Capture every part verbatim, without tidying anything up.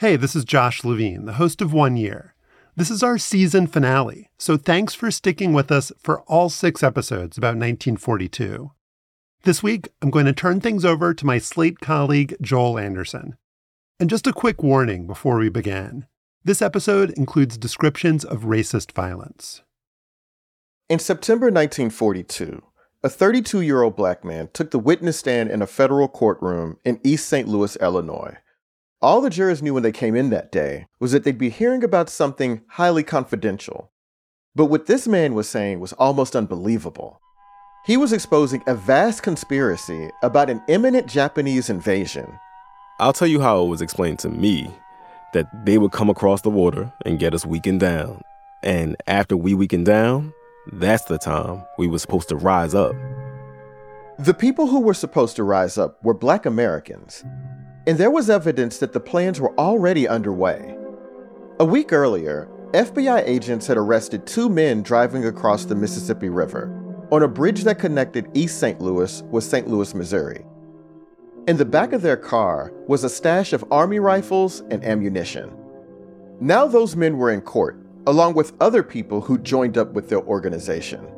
Hey, this is Josh Levine, the host of One Year. This is our season finale, so thanks for sticking with us for all six episodes about nineteen forty-two. This week, I'm going to turn things over to my Slate colleague, Joel Anderson. And just a quick warning before we begin. This episode includes descriptions of racist violence. In September nineteen forty-two, a thirty-two-year-old black man took the witness stand in a federal courtroom in East Saint Louis, Illinois. All the jurors knew when they came in that day was that they'd be hearing about something highly confidential. But what this man was saying was almost unbelievable. He was exposing a vast conspiracy about an imminent Japanese invasion. I'll tell you how it was explained to me that they would come across the water and get us weakened down. And after we weakened down, that's the time we were supposed to rise up. The people who were supposed to rise up were Black Americans. And there was evidence that the plans were already underway. A week earlier, F B I agents had arrested two men driving across the Mississippi River on a bridge that connected East Saint Louis with Saint Louis, Missouri. In the back of their car was a stash of army rifles and ammunition. Now those men were in court, along with other people who joined up with their organization.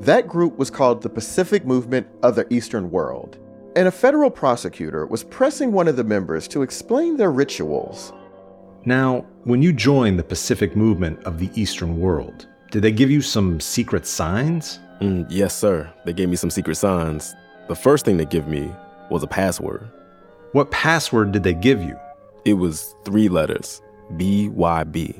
That group was called the Pacific Movement of the Eastern World. And a federal prosecutor was pressing one of the members to explain their rituals. Now, when you joined the Pacific Movement of the Eastern World, did they give you some secret signs? Mm, yes, sir. They gave me some secret signs. The first thing they gave me was a password. What password did they give you? It was three letters, B Y B.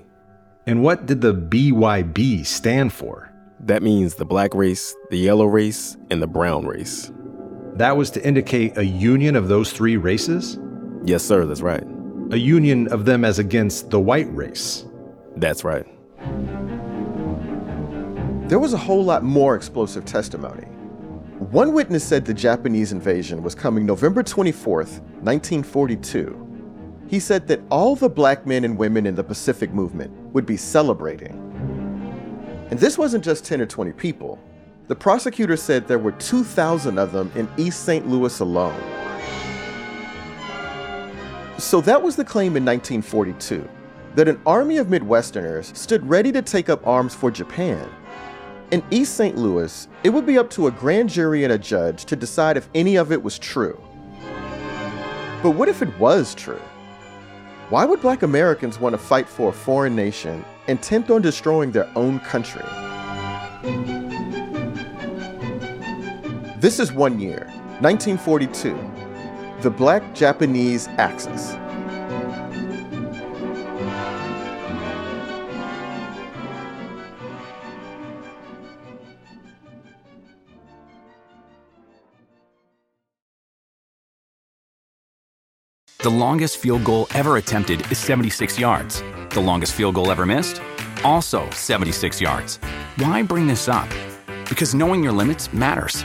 And what did the B Y B stand for? That means the black race, the yellow race, and the brown race. That was to indicate a union of those three races? Yes, sir, that's right. A union of them as against the white race? That's right. There was a whole lot more explosive testimony. One witness said the Japanese invasion was coming November twenty-fourth, nineteen forty-two. He said that all the black men and women in the Pacific Movement would be celebrating. And this wasn't just ten or twenty people. The prosecutor said there were two thousand of them in East Saint Louis alone. So that was the claim in nineteen forty-two, that an army of Midwesterners stood ready to take up arms for Japan. In East Saint Louis, it would be up to a grand jury and a judge to decide if any of it was true. But what if it was true? Why would black Americans want to fight for a foreign nation intent on destroying their own country? This is One Year, nineteen forty-two, the Black Japanese Axis. The longest field goal ever attempted is seventy-six yards. The longest field goal ever missed? Also seventy-six yards. Why bring this up? Because knowing your limits matters,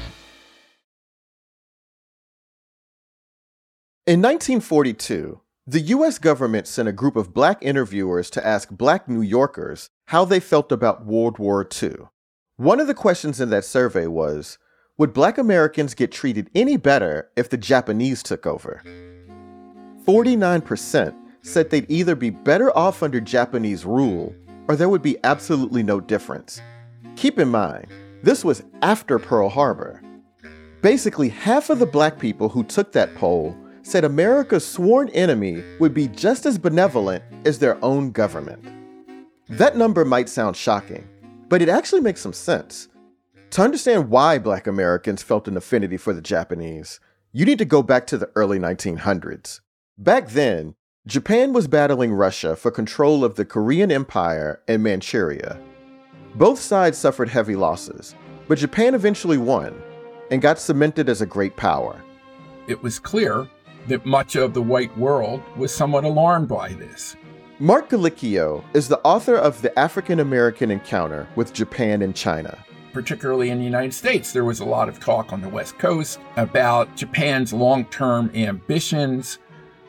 In nineteen forty-two, the U S government sent a group of black interviewers to ask black New Yorkers how they felt about World War Two. One of the questions in that survey was, would black Americans get treated any better if the Japanese took over? forty-nine percent said they'd either be better off under Japanese rule or there would be absolutely no difference. Keep in mind, this was after Pearl Harbor. Basically, half of the black people who took that poll said America's sworn enemy would be just as benevolent as their own government. That number might sound shocking, but it actually makes some sense. To understand why black Americans felt an affinity for the Japanese, you need to go back to the early nineteen hundreds. Back then, Japan was battling Russia for control of the Korean Empire and Manchuria. Both sides suffered heavy losses, but Japan eventually won and got cemented as a great power. It was clear that much of the white world was somewhat alarmed by this. Mark Gallicchio is the author of The African American Encounter with Japan and China. Particularly in the United States, there was a lot of talk on the West Coast about Japan's long-term ambitions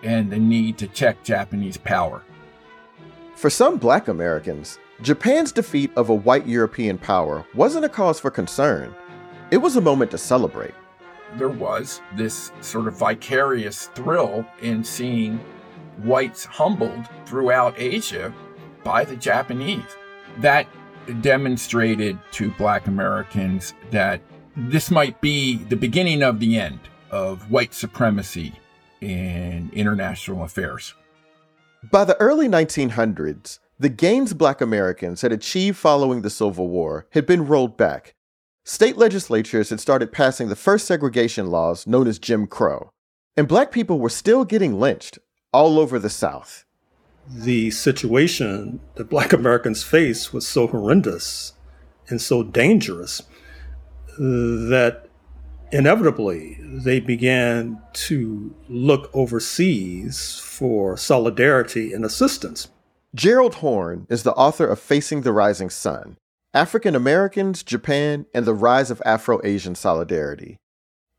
and the need to check Japanese power. For some Black Americans, Japan's defeat of a white European power wasn't a cause for concern. It was a moment to celebrate. There was this sort of vicarious thrill in seeing whites humbled throughout Asia by the Japanese. That demonstrated to Black Americans that this might be the beginning of the end of white supremacy in international affairs. By the early nineteen hundreds, the gains Black Americans had achieved following the Civil War had been rolled back. State legislatures had started passing the first segregation laws known as Jim Crow, and Black people were still getting lynched all over the South. The situation that Black Americans faced was so horrendous and so dangerous that inevitably they began to look overseas for solidarity and assistance. Gerald Horne is the author of Facing the Rising Sun, African Americans, Japan, and the Rise of Afro-Asian Solidarity.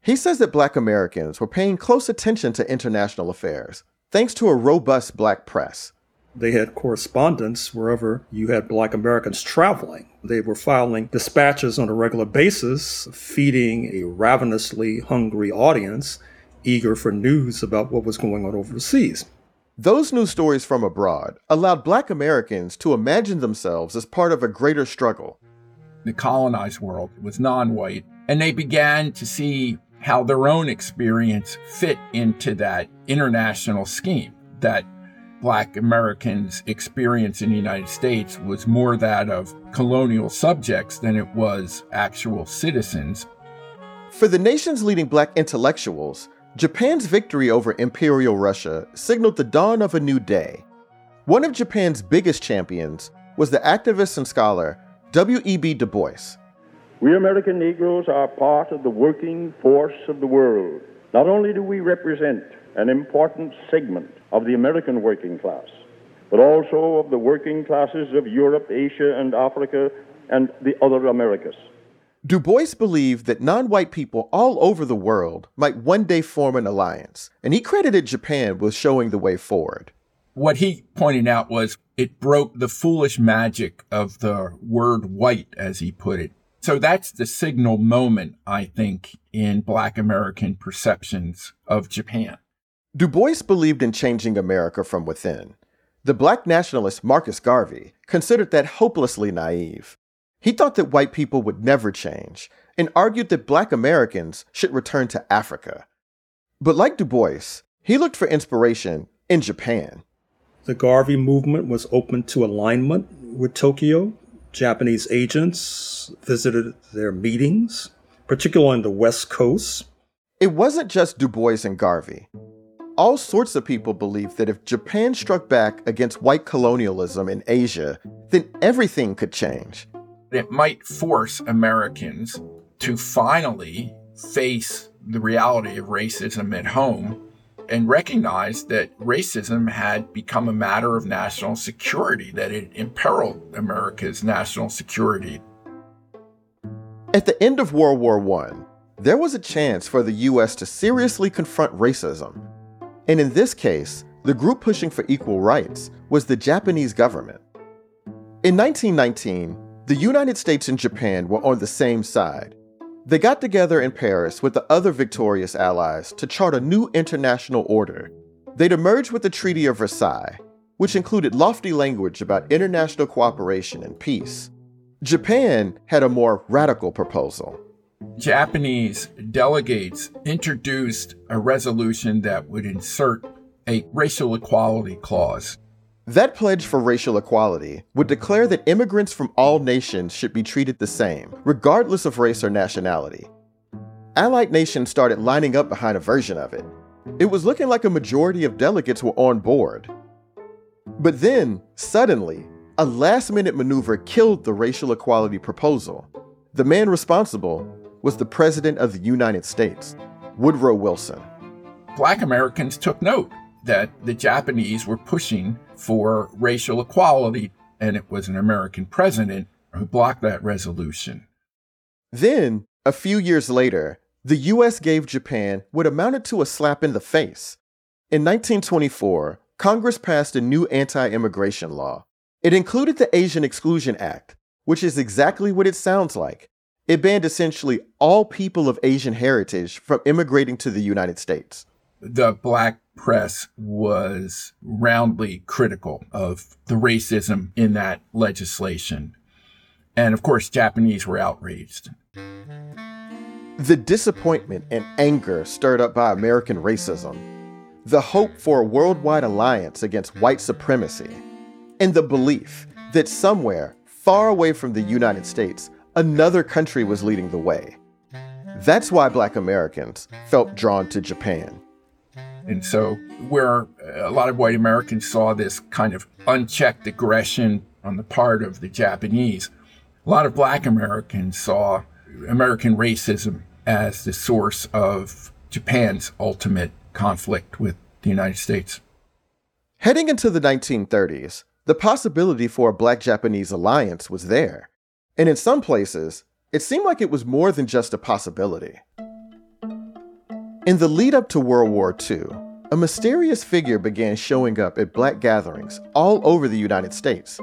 He says that Black Americans were paying close attention to international affairs, thanks to a robust Black press. They had correspondence wherever you had Black Americans traveling. They were filing dispatches on a regular basis, feeding a ravenously hungry audience, eager for news about what was going on overseas. Those news stories from abroad allowed Black Americans to imagine themselves as part of a greater struggle. The colonized world was non-white, and they began to see how their own experience fit into that international scheme, that Black Americans' experience in the United States was more that of colonial subjects than it was actual citizens. For the nation's leading Black intellectuals, Japan's victory over Imperial Russia signaled the dawn of a new day. One of Japan's biggest champions was the activist and scholar W E B Du Bois. We American Negroes are part of the working force of the world. Not only do we represent an important segment of the American working class, but also of the working classes of Europe, Asia, and Africa, and the other Americas. Du Bois believed that non-white people all over the world might one day form an alliance, and he credited Japan with showing the way forward. What he pointed out was it broke the foolish magic of the word white, as he put it. So that's the signal moment, I think, in Black American perceptions of Japan. Du Bois believed in changing America from within. The Black nationalist Marcus Garvey considered that hopelessly naive. He thought that white people would never change and argued that Black Americans should return to Africa. But like Du Bois, he looked for inspiration in Japan. The Garvey movement was open to alignment with Tokyo. Japanese agents visited their meetings, particularly on the West Coast. It wasn't just Du Bois and Garvey. All sorts of people believed that if Japan struck back against white colonialism in Asia, then everything could change. It might force Americans to finally face the reality of racism at home and recognize that racism had become a matter of national security, that it imperiled America's national security. At the end of World War One, there was a chance for the U S to seriously confront racism. And in this case, the group pushing for equal rights was the Japanese government. In nineteen nineteen, the United States and Japan were on the same side. They got together in Paris with the other victorious allies to chart a new international order. They'd emerged with the Treaty of Versailles, which included lofty language about international cooperation and peace. Japan had a more radical proposal. Japanese delegates introduced a resolution that would insert a racial equality clause. That pledge for racial equality would declare that immigrants from all nations should be treated the same, regardless of race or nationality. Allied nations started lining up behind a version of it. It was looking like a majority of delegates were on board. But then, suddenly, a last-minute maneuver killed the racial equality proposal. The man responsible was the President of the United States, Woodrow Wilson. Black Americans took note that the Japanese were pushing for racial equality, and it was an American president who blocked that resolution. Then, a few years later, the U S gave Japan what amounted to a slap in the face. In nineteen twenty-four, Congress passed a new anti-immigration law. It included the Asian Exclusion Act, which is exactly what it sounds like. It banned essentially all people of Asian heritage from immigrating to the United States. The black press was roundly critical of the racism in that legislation. And of course, Japanese were outraged. The disappointment and anger stirred up by American racism, the hope for a worldwide alliance against white supremacy, and the belief that somewhere far away from the United States, another country was leading the way. That's why Black Americans felt drawn to Japan. And so where a lot of white Americans saw this kind of unchecked aggression on the part of the Japanese, a lot of Black Americans saw American racism as the source of Japan's ultimate conflict with the United States. Heading into the nineteen thirties, the possibility for a Black-Japanese alliance was there. And in some places, it seemed like it was more than just a possibility. In the lead-up to World War Two, a mysterious figure began showing up at Black gatherings all over the United States.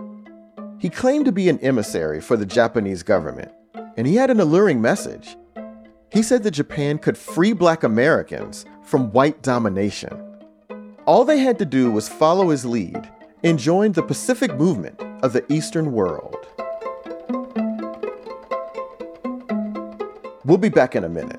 He claimed to be an emissary for the Japanese government, and he had an alluring message. He said that Japan could free Black Americans from white domination. All they had to do was follow his lead and join the Pacific Movement of the Eastern World. We'll be back in a minute.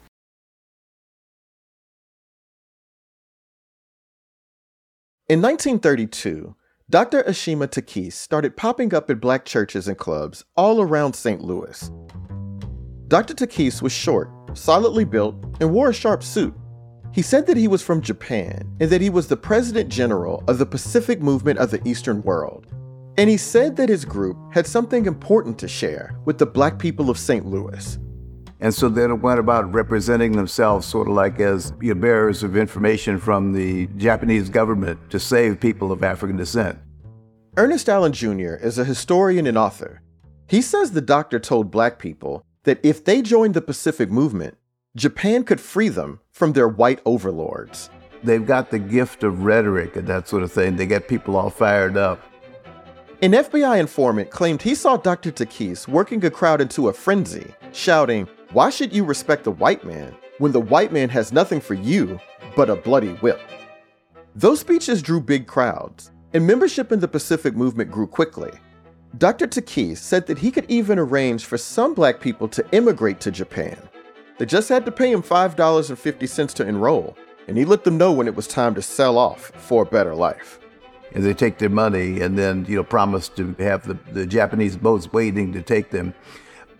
In nineteen thirty-two, Doctor Ashima Takis started popping up at Black churches and clubs all around Saint Louis. Doctor Takis was short, solidly built, and wore a sharp suit. He said that he was from Japan and that he was the president general of the Pacific Movement of the Eastern World. And he said that his group had something important to share with the Black people of Saint Louis. And so they went about representing themselves sort of like as you know, bearers of information from the Japanese government to save people of African descent. Ernest Allen Junior is a historian and author. He says the doctor told Black people that if they joined the Pacific Movement, Japan could free them from their white overlords. They've got the gift of rhetoric and that sort of thing. They get people all fired up. An F B I informant claimed he saw Doctor Takis working a crowd into a frenzy, shouting, "Why should you respect the white man when the white man has nothing for you but a bloody whip?" Those speeches drew big crowds, and membership in the Pacific Movement grew quickly. Doctor Takis said that he could even arrange for some black people to immigrate to Japan. They just had to pay him five dollars and fifty cents to enroll, and he let them know when it was time to sell off for a better life. And they take their money and then, you know, promise to have the, the Japanese boats waiting to take them.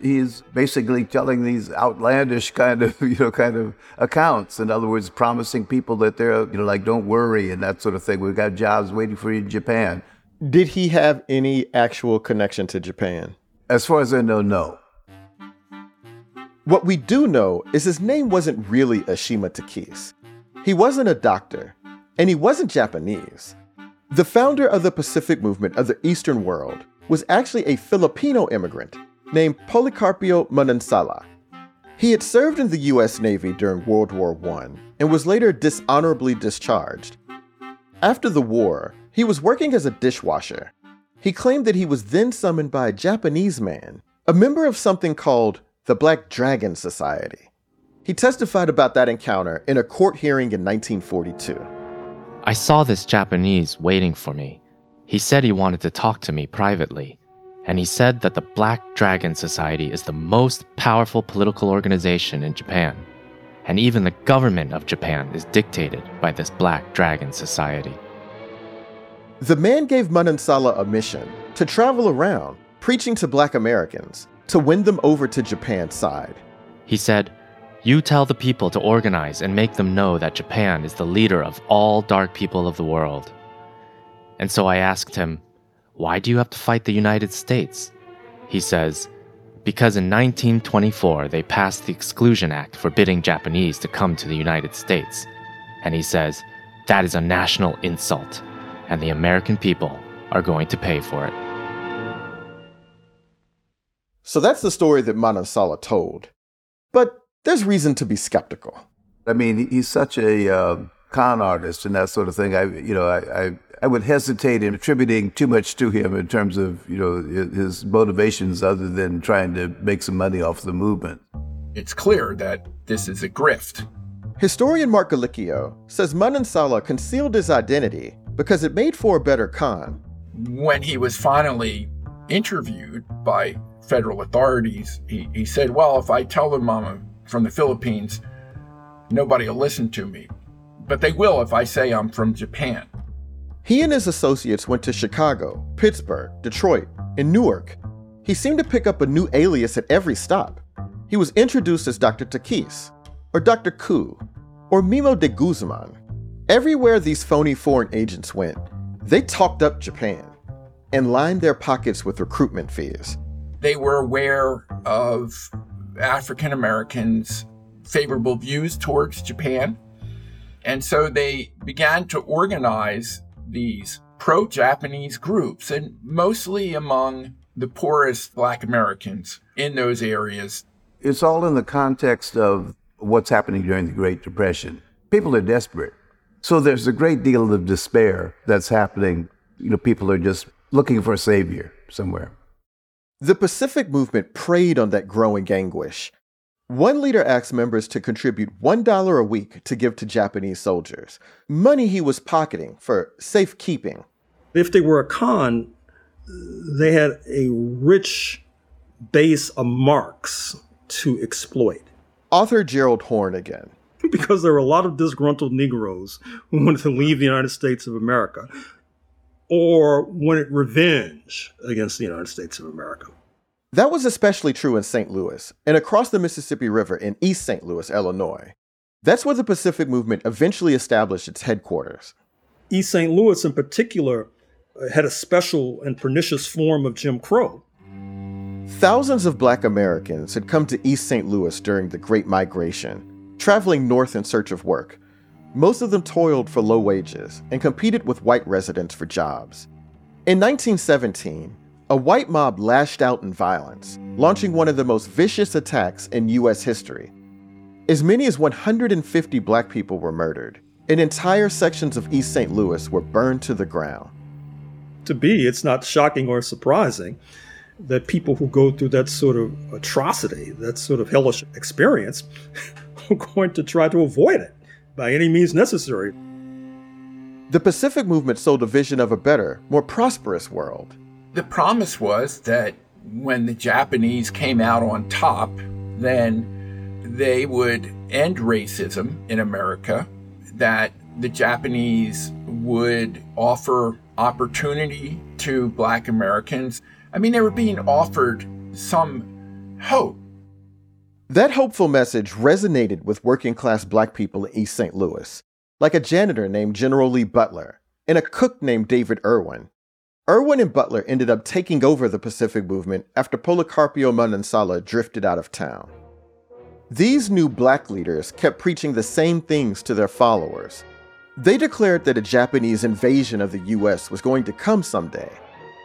He's basically telling these outlandish kind of, you know, kind of accounts. In other words, promising people that they're, you know, like, don't worry and that sort of thing. We've got jobs waiting for you in Japan. Did he have any actual connection to Japan? As far as I know, no. What we do know is his name wasn't really Ashima Takis. He wasn't a doctor, and he wasn't Japanese. The founder of the Pacific Movement of the Eastern World was actually a Filipino immigrant named Policarpio Manansala. He had served in the U S Navy during World War One and was later dishonorably discharged. After the war, he was working as a dishwasher. He claimed that he was then summoned by a Japanese man, a member of something called the Black Dragon Society. He testified about that encounter in a court hearing in nineteen forty-two. I saw this Japanese waiting for me. He said he wanted to talk to me privately. And he said that the Black Dragon Society is the most powerful political organization in Japan. And even the government of Japan is dictated by this Black Dragon Society. The man gave Manansala a mission to travel around, preaching to black Americans, to win them over to Japan's side. He said, "You tell the people to organize and make them know that Japan is the leader of all dark people of the world." And so I asked him, "Why do you have to fight the United States?" He says, "Because in nineteen twenty-four, they passed the Exclusion Act forbidding Japanese to come to the United States." And he says, "That is a national insult, and the American people are going to pay for it." So that's the story that Manansala told. But there's reason to be skeptical. I mean, he's such a uh, con artist and that sort of thing. I, you know, I... I I would hesitate in attributing too much to him in terms of, you know, his motivations other than trying to make some money off the movement. It's clear that this is a grift. Historian Mark Gallicchio says Manansala concealed his identity because it made for a better con. When he was finally interviewed by federal authorities, he, he said, "Well, if I tell them I'm from the Philippines, nobody will listen to me. But they will if I say I'm from Japan." He and his associates went to Chicago, Pittsburgh, Detroit, and Newark. He seemed to pick up a new alias at every stop. He was introduced as Doctor Takis, or Doctor Ku, or Mimo de Guzman. Everywhere these phony foreign agents went, they talked up Japan and lined their pockets with recruitment fees. They were aware of African Americans' favorable views towards Japan, and so they began to organize these pro-Japanese groups, and mostly among the poorest black Americans in those areas. It's all in the context of what's happening during the Great Depression. People are desperate. So there's a great deal of despair that's happening. You know, people are just looking for a savior somewhere. The Pacific Movement preyed on that growing anguish. One leader asked members to contribute one dollar a week to give to Japanese soldiers, money he was pocketing for safekeeping. If they were a con, they had a rich base of marks to exploit. Author Gerald Horne again. Because there were a lot of disgruntled Negroes who wanted to leave the United States of America or wanted revenge against the United States of America. That was especially true in Saint Louis and across the Mississippi River in East Saint Louis, Illinois. That's where the Pacific Movement eventually established its headquarters. East Saint Louis in particular had a special and pernicious form of Jim Crow. Thousands of black Americans had come to East Saint Louis during the Great Migration, traveling north in search of work. Most of them toiled for low wages and competed with white residents for jobs. In nineteen seventeen, a white mob lashed out in violence, launching one of the most vicious attacks in U S history. As many as one hundred fifty black people were murdered, and entire sections of East Saint Louis were burned to the ground. To me, it's not shocking or surprising that people who go through that sort of atrocity, that sort of hellish experience, are going to try to avoid it by any means necessary. The Pacific Movement sold a vision of a better, more prosperous world. The promise was that when the Japanese came out on top, then they would end racism in America, that the Japanese would offer opportunity to Black Americans. I mean, they were being offered some hope. That hopeful message resonated with working-class Black people in East Saint Louis, like a janitor named General Lee Butler and a cook named David Irwin. Irwin and Butler ended up taking over the Pacific Movement after Policarpio Manansala drifted out of town. These new Black leaders kept preaching the same things to their followers. They declared that a Japanese invasion of the U S was going to come someday.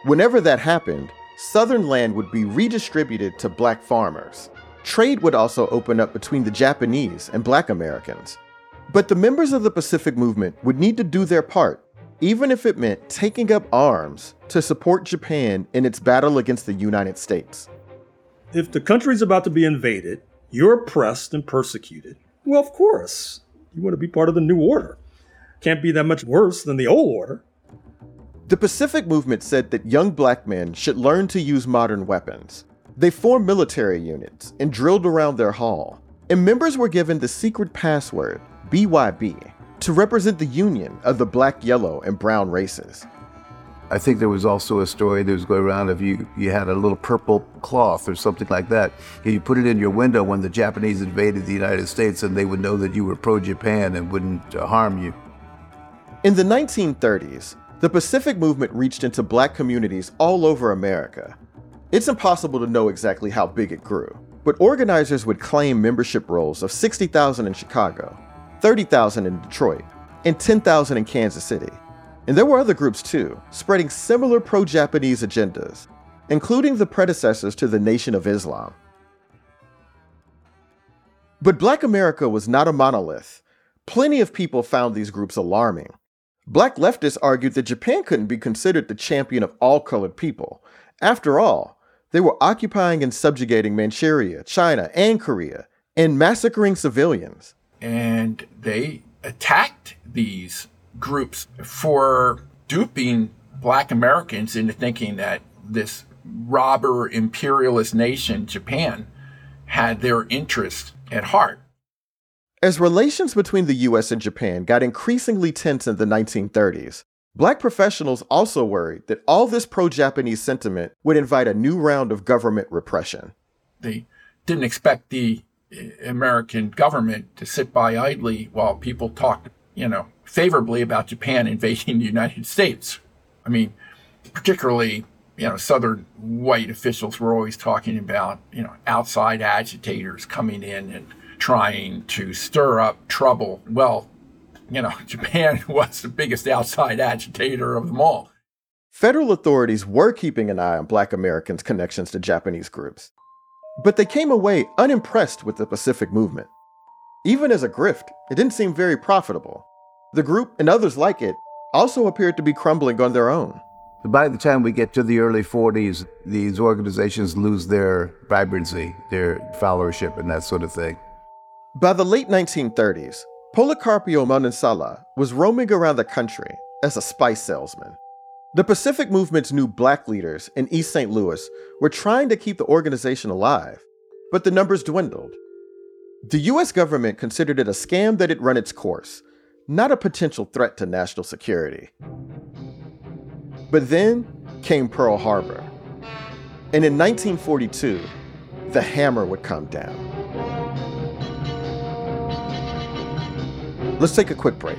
Whenever that happened, Southern land would be redistributed to Black farmers. Trade would also open up between the Japanese and Black Americans. But the members of the Pacific Movement would need to do their part, even if it meant taking up arms to support Japan in its battle against the United States. If the country's about to be invaded, you're oppressed and persecuted. Well, of course, you want to be part of the new order. Can't be that much worse than the old order. The Pacific Movement said that young Black men should learn to use modern weapons. They formed military units and drilled around their hall, and members were given the secret password, B Y B, to represent the union of the Black, yellow, and brown races. I think there was also a story that was going around of you you had a little purple cloth or something like that. You put it in your window when the Japanese invaded the United States, and they would know that you were pro-Japan and wouldn't harm you. In the nineteen thirties, the Pacific Movement reached into Black communities all over America. It's impossible to know exactly how big it grew, but organizers would claim membership rolls of sixty thousand in Chicago, thirty thousand in Detroit, and ten thousand in Kansas City. And there were other groups too, spreading similar pro-Japanese agendas, including the predecessors to the Nation of Islam. But Black America was not a monolith. Plenty of people found these groups alarming. Black leftists argued that Japan couldn't be considered the champion of all colored people. After all, they were occupying and subjugating Manchuria, China, and Korea, and massacring civilians. And they attacked these groups for duping Black Americans into thinking that this robber imperialist nation, Japan, had their interests at heart. As relations between the U S and Japan got increasingly tense in the nineteen thirties, Black professionals also worried that all this pro-Japanese sentiment would invite a new round of government repression. They didn't expect the American government to sit by idly while people talked, you know, favorably about Japan invading the United States. I mean, particularly, you know, Southern white officials were always talking about, you know, outside agitators coming in and trying to stir up trouble. Well, you know, Japan was the biggest outside agitator of them all. Federal authorities were keeping an eye on Black Americans' connections to Japanese groups. But they came away unimpressed with the Pacific Movement. Even as a grift, it didn't seem very profitable. The group and others like it also appeared to be crumbling on their own. By the time we get to the early forties, these organizations lose their vibrancy, their followership, and that sort of thing. By the late nineteen thirties, Policarpio Manansala was roaming around the country as a spice salesman. The Pacific Movement's new Black leaders in East Saint Louis were trying to keep the organization alive, but the numbers dwindled. The U S government considered it a scam that had run its course, not a potential threat to national security. But then came Pearl Harbor. And in nineteen forty-two, the hammer would come down. Let's take a quick break.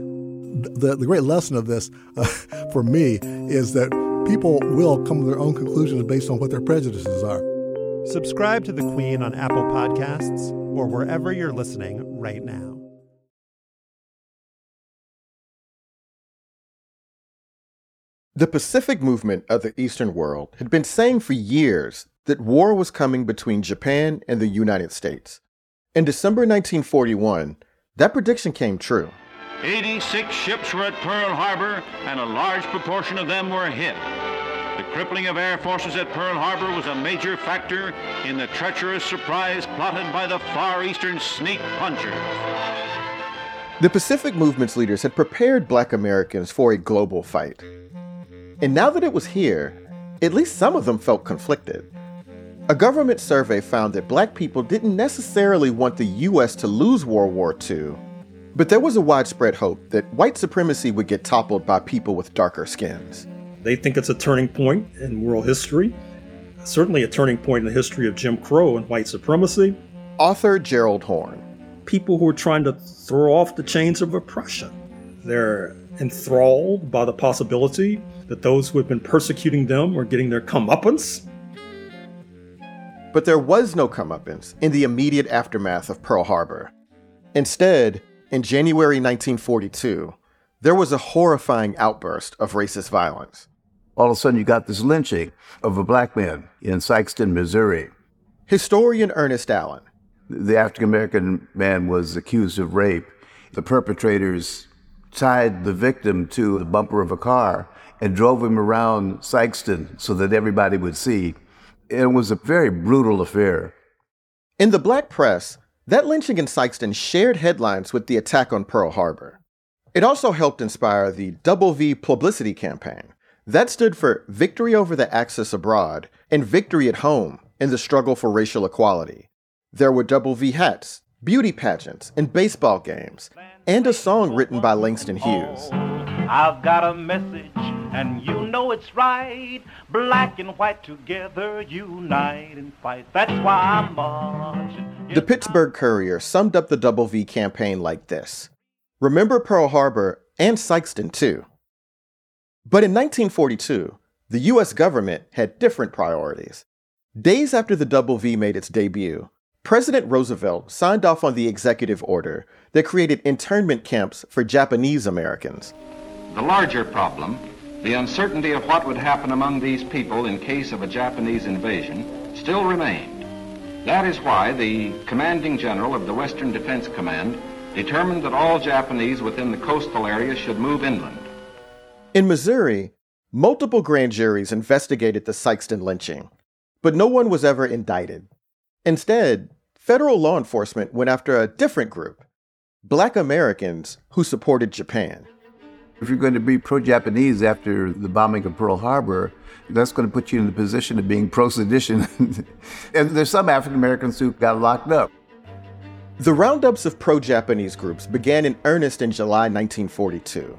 The, the great lesson of this, uh, for me, is that people will come to their own conclusions based on what their prejudices are. Subscribe to The Queen on Apple Podcasts or wherever you're listening right now. The Pacific Movement of the Eastern World had been saying for years that war was coming between Japan and the United States. In December nineteen forty-one, that prediction came true. eighty-six ships were at Pearl Harbor, and a large proportion of them were hit. The crippling of air forces at Pearl Harbor was a major factor in the treacherous surprise plotted by the Far Eastern sneak punchers. The Pacific Movement's leaders had prepared Black Americans for a global fight. And now that it was here, at least some of them felt conflicted. A government survey found that Black people didn't necessarily want the U S to lose World War Two, but there was a widespread hope that white supremacy would get toppled by people with darker skins. They think it's a turning point in world history, certainly a turning point in the history of Jim Crow and white supremacy. Author Gerald Horne. People who are trying to throw off the chains of oppression. They're enthralled by the possibility that those who had been persecuting them were getting their comeuppance. But there was no comeuppance in the immediate aftermath of Pearl Harbor. Instead, in January nineteen forty-two, there was a horrifying outburst of racist violence. All of a sudden, you got this lynching of a Black man in Sikeston, Missouri. Historian Ernest Allen. The African American man was accused of rape. The perpetrators tied the victim to the bumper of a car and drove him around Sikeston so that everybody would see. It was a very brutal affair. In the Black press, that lynching in Sikeston shared headlines with the attack on Pearl Harbor. It also helped inspire the Double V publicity campaign. That stood for Victory Over the Axis Abroad and Victory at Home in the struggle for racial equality. There were Double V hats, beauty pageants, and baseball games, and a song written by Langston Hughes. I've got a message, and you know it's right. Black and white together unite and fight. That's why I'm marching. The Pittsburgh Courier summed up the Double V campaign like this. Remember Pearl Harbor and Sikeston too. But in nineteen forty-two, the U S government had different priorities. Days after the Double V made its debut, President Roosevelt signed off on the executive order that created internment camps for Japanese Americans. The larger problem, the uncertainty of what would happen among these people in case of a Japanese invasion, still remained. That is why the commanding general of the Western Defense Command determined that all Japanese within the coastal area should move inland. In Missouri, multiple grand juries investigated the Sikeston lynching, but no one was ever indicted. Instead, federal law enforcement went after a different group, Black Americans who supported Japan. If you're going to be pro-Japanese after the bombing of Pearl Harbor, that's going to put you in the position of being pro-sedition. And there's some African Americans who got locked up. The roundups of pro-Japanese groups began in earnest in July nineteen forty-two.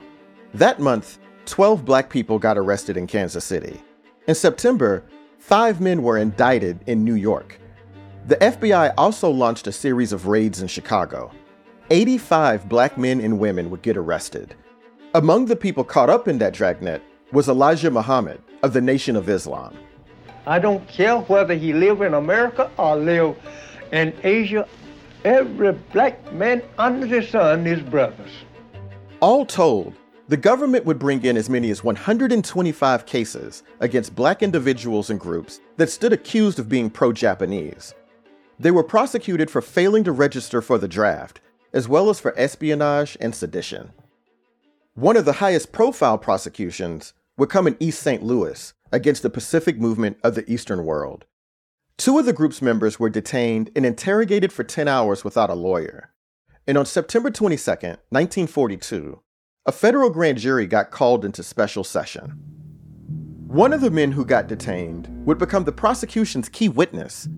That month, twelve Black people got arrested in Kansas City. In September, five men were indicted in New York. The F B I also launched a series of raids in Chicago. eighty-five Black men and women would get arrested. Among the people caught up in that dragnet was Elijah Muhammad of the Nation of Islam. I don't care whether he live in America or live in Asia. Every Black man under the sun is brothers. All told, the government would bring in as many as one hundred twenty-five cases against Black individuals and groups that stood accused of being pro-Japanese. They were prosecuted for failing to register for the draft, as well as for espionage and sedition. One of the highest profile prosecutions would come in East Saint Louis against the Pacific Movement of the Eastern World. Two of the group's members were detained and interrogated for ten hours without a lawyer. And on September twenty-second, nineteen forty-two, a federal grand jury got called into special session. One of the men who got detained would become the prosecution's key witness.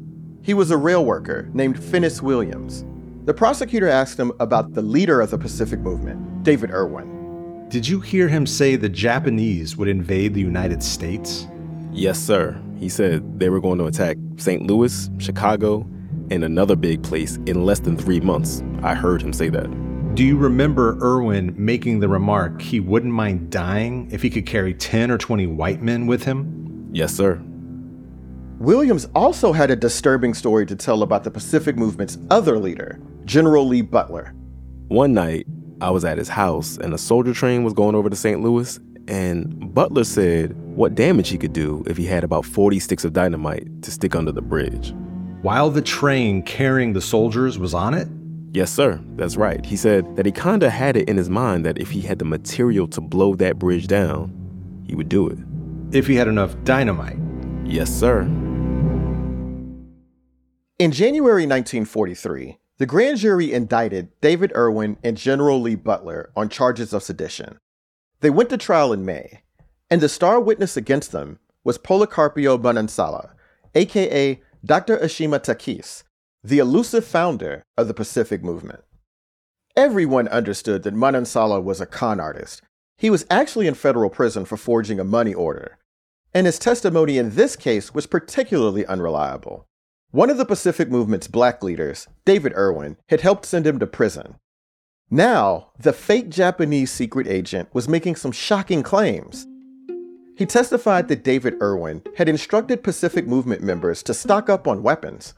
He was a rail worker named Finnis Williams. The prosecutor asked him about the leader of the Pacific Movement, David Irwin. Did you hear him say the Japanese would invade the United States? Yes, sir. He said they were going to attack Saint Louis, Chicago, and another big place in less than three months. I heard him say that. Do you remember Irwin making the remark he wouldn't mind dying if he could carry ten or twenty white men with him? Yes, sir. Williams also had a disturbing story to tell about the Pacific Movement's other leader, General Lee Butler. One night, I was at his house, and a soldier train was going over to Saint Louis, and Butler said what damage he could do if he had about forty sticks of dynamite to stick under the bridge. While the train carrying the soldiers was on it? Yes, sir. That's right. He said that he kinda had it in his mind that if he had the material to blow that bridge down, he would do it. If he had enough dynamite? Yes, sir. In January nineteen forty-three, the grand jury indicted David Irwin and General Lee Butler on charges of sedition. They went to trial in May, and the star witness against them was Policarpio Manansala, a k a. Doctor Ashima Takis, the elusive founder of the Pacific Movement. Everyone understood that Manansala was a con artist. He was actually in federal prison for forging a money order, and his testimony in this case was particularly unreliable. One of the Pacific Movement's black leaders, David Irwin, had helped send him to prison. Now, the fake Japanese secret agent was making some shocking claims. He testified that David Irwin had instructed Pacific Movement members to stock up on weapons.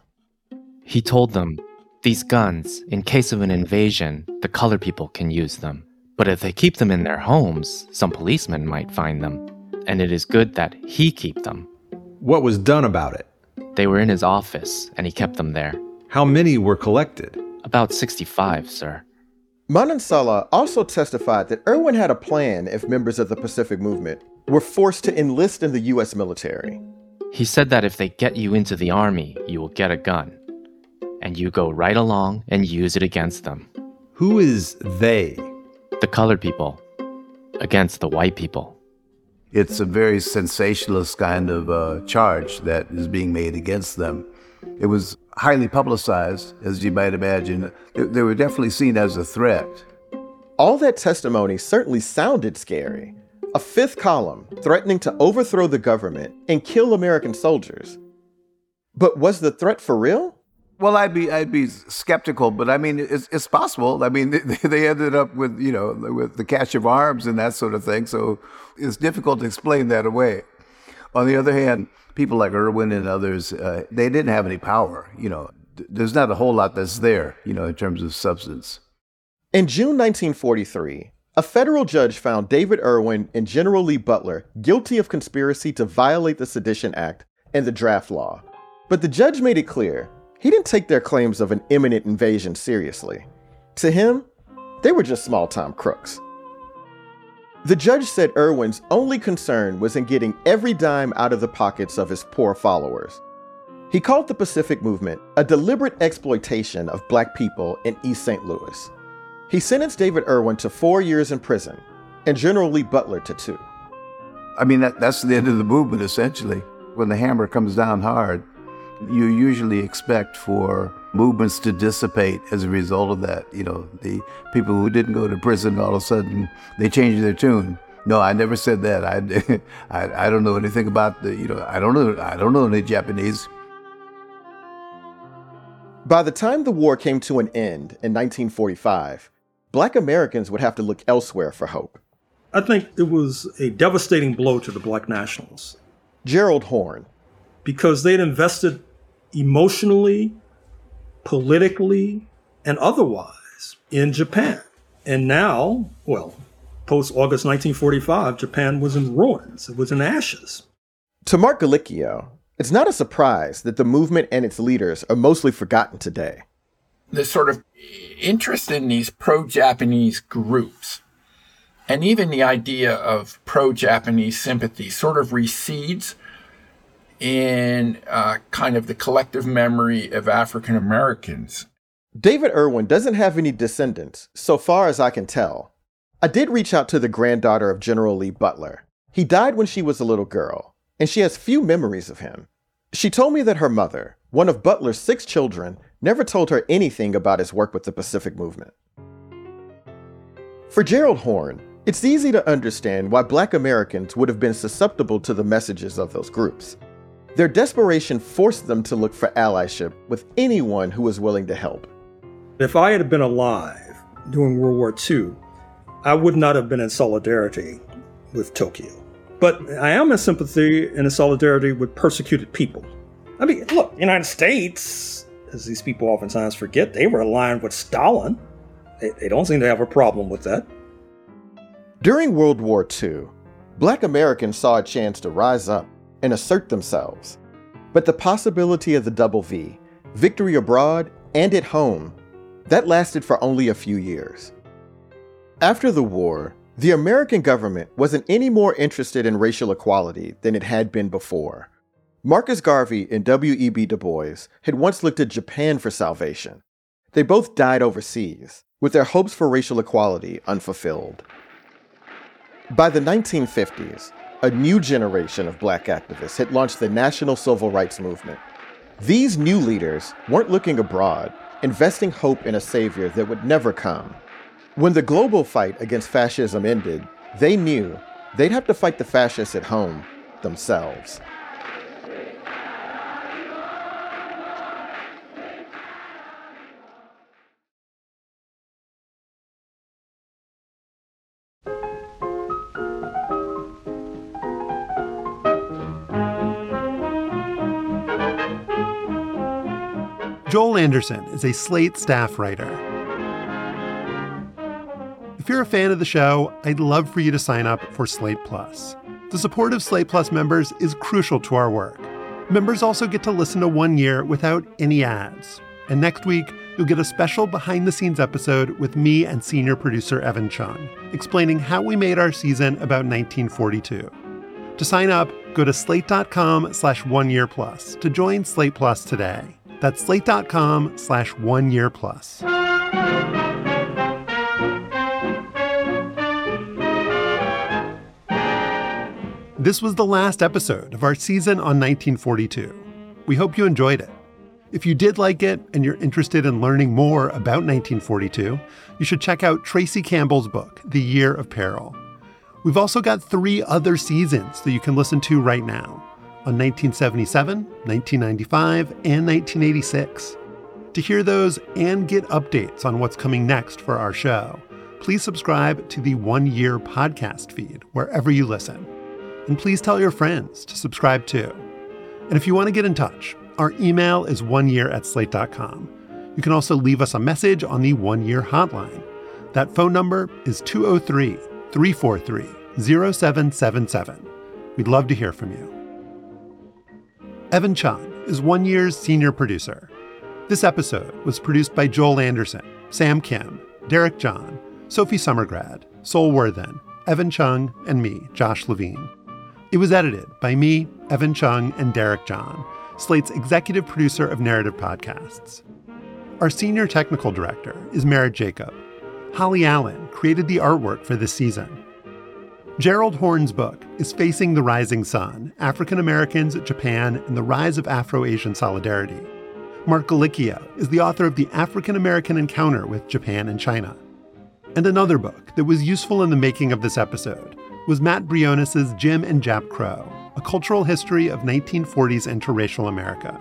He told them, these guns, in case of an invasion, the colored people can use them. But if they keep them in their homes, some policemen might find them. And it is good that he keep them. What was done about it? They were in his office, and he kept them there. How many were collected? About sixty-five, sir. Manansala also testified that Irwin had a plan if members of the Pacific Movement were forced to enlist in the U S military. He said that if they get you into the army, you will get a gun. And you go right along and use it against them. Who is they? The colored people. Against the white people. It's a very sensationalist kind of uh, charge that is being made against them. It was highly publicized, as you might imagine. They were definitely seen as a threat. All that testimony certainly sounded scary. A fifth column threatening to overthrow the government and kill American soldiers. But was the threat for real? Well, I'd be I'd be skeptical, but I mean, it's, it's possible. I mean, they, they ended up with, you know, with the cache of arms and that sort of thing, so it's difficult to explain that away. On the other hand, people like Irwin and others, uh, they didn't have any power. You know, there's not a whole lot that's there, you know, in terms of substance. In June nineteen forty-three, a federal judge found David Irwin and General Lee Butler guilty of conspiracy to violate the Sedition Act and the draft law. But the judge made it clear he didn't take their claims of an imminent invasion seriously. To him, they were just small-time crooks. The judge said Irwin's only concern was in getting every dime out of the pockets of his poor followers. He called the Pacific Movement a deliberate exploitation of black people in East Saint Louis. He sentenced David Irwin to four years in prison and General Lee Butler to two. I mean, that, that's the end of the movement, essentially. When the hammer comes down hard, you usually expect for movements to dissipate as a result of that. You know, the people who didn't go to prison, all of a sudden, they changed their tune. No, I never said that. I, I, I don't know anything about the, you know, I don't know, I don't know any Japanese. By the time the war came to an end in nineteen forty-five, black Americans would have to look elsewhere for hope. I think it was a devastating blow to the black nationalists. Gerald Horne. Because they'd invested emotionally, politically, and otherwise in Japan. And now, well, post-August nineteen forty-five, Japan was in ruins. It was in ashes. To Mark Gallicchio, it's not a surprise that the movement and its leaders are mostly forgotten today. The sort of interest in these pro-Japanese groups, and even the idea of pro-Japanese sympathy, sort of recedes in uh, kind of the collective memory of African Americans. David Irwin doesn't have any descendants, so far as I can tell. I did reach out to the granddaughter of General Lee Butler. He died when she was a little girl, and she has few memories of him. She told me that her mother, one of Butler's six children, never told her anything about his work with the Pacific Movement. For Gerald Horne, it's easy to understand why black Americans would have been susceptible to the messages of those groups. Their desperation forced them to look for allyship with anyone who was willing to help. If I had been alive during World War Two, I would not have been in solidarity with Tokyo. But I am in sympathy and in solidarity with persecuted people. I mean, look, the United States, as these people oftentimes forget, they were aligned with Stalin. They, they don't seem to have a problem with that. During World War Two, Black Americans saw a chance to rise up and assert themselves. But the possibility of the Double V, victory abroad and at home, that lasted for only a few years. After the war, the American government wasn't any more interested in racial equality than it had been before. Marcus Garvey and W E B Du Bois had once looked at Japan for salvation. They both died overseas, with their hopes for racial equality unfulfilled. By the nineteen fifties, a new generation of Black activists had launched the National Civil Rights Movement. These new leaders weren't looking abroad, investing hope in a savior that would never come. When the global fight against fascism ended, they knew they'd have to fight the fascists at home themselves. Joel Anderson is a Slate staff writer. If you're a fan of the show, I'd love for you to sign up for Slate Plus. The support of Slate Plus members is crucial to our work. Members also get to listen to One Year without any ads. And next week, you'll get a special behind-the-scenes episode with me and senior producer Evan Chung, explaining how we made our season about nineteen forty-two. To sign up, go to slate.com slash one year plus to join Slate Plus today. That's slate.com slash one year plus. This was the last episode of our season on nineteen forty-two. We hope you enjoyed it. If you did like it and you're interested in learning more about nineteen forty-two, you should check out Tracy Campbell's book, The Year of Peril. We've also got three other seasons that you can listen to right now, on nineteen seventy-seven, nineteen ninety-five, and nineteen eighty-six. To hear those and get updates on what's coming next for our show, please subscribe to the One Year podcast feed wherever you listen. And please tell your friends to subscribe too. And if you want to get in touch, our email is oneyear at slate.com. You can also leave us a message on the One Year hotline. That phone number is two oh three, three four three, oh seven seven seven. We'd love to hear from you. Evan Chung is One Year's senior producer. This episode was produced by Joel Anderson, Sam Kim, Derek John, Sophie Summergrad, Sol Worthen, Evan Chung, and me, Josh Levine. It was edited by me, Evan Chung, and Derek John, Slate's executive producer of narrative podcasts. Our senior technical director is Merritt Jacob. Holly Allen created the artwork for this season. Gerald Horne's book is Facing the Rising Sun, African Americans, Japan, and the Rise of Afro-Asian Solidarity. Mark Gallicchio is the author of The African American Encounter with Japan and China. And another book that was useful in the making of this episode was Matt Brionis's Jim and Jap Crow, A Cultural History of nineteen forties Interracial America.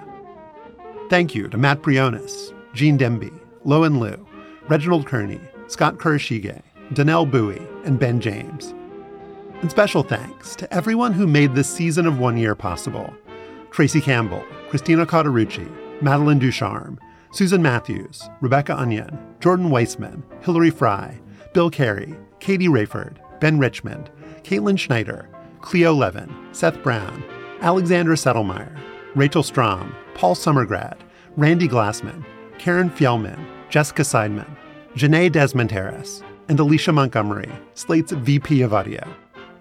Thank you to Matt Brionis, Gene Demby, Loan Liu, Reginald Kearney, Scott Kurashige, Danelle Bowie, and Ben James. And special thanks to everyone who made this season of One Year possible. Tracy Campbell, Christina Cotterucci, Madeline Ducharme, Susan Matthews, Rebecca Onion, Jordan Weissman, Hillary Fry, Bill Carey, Katie Rayford, Ben Richmond, Caitlin Schneider, Cleo Levin, Seth Brown, Alexandra Settlemyer, Rachel Strom, Paul Summergrad, Randy Glassman, Karen Fjellman, Jessica Seidman, Janae Desmond-Harris, and Alicia Montgomery, Slate's V P of Audio.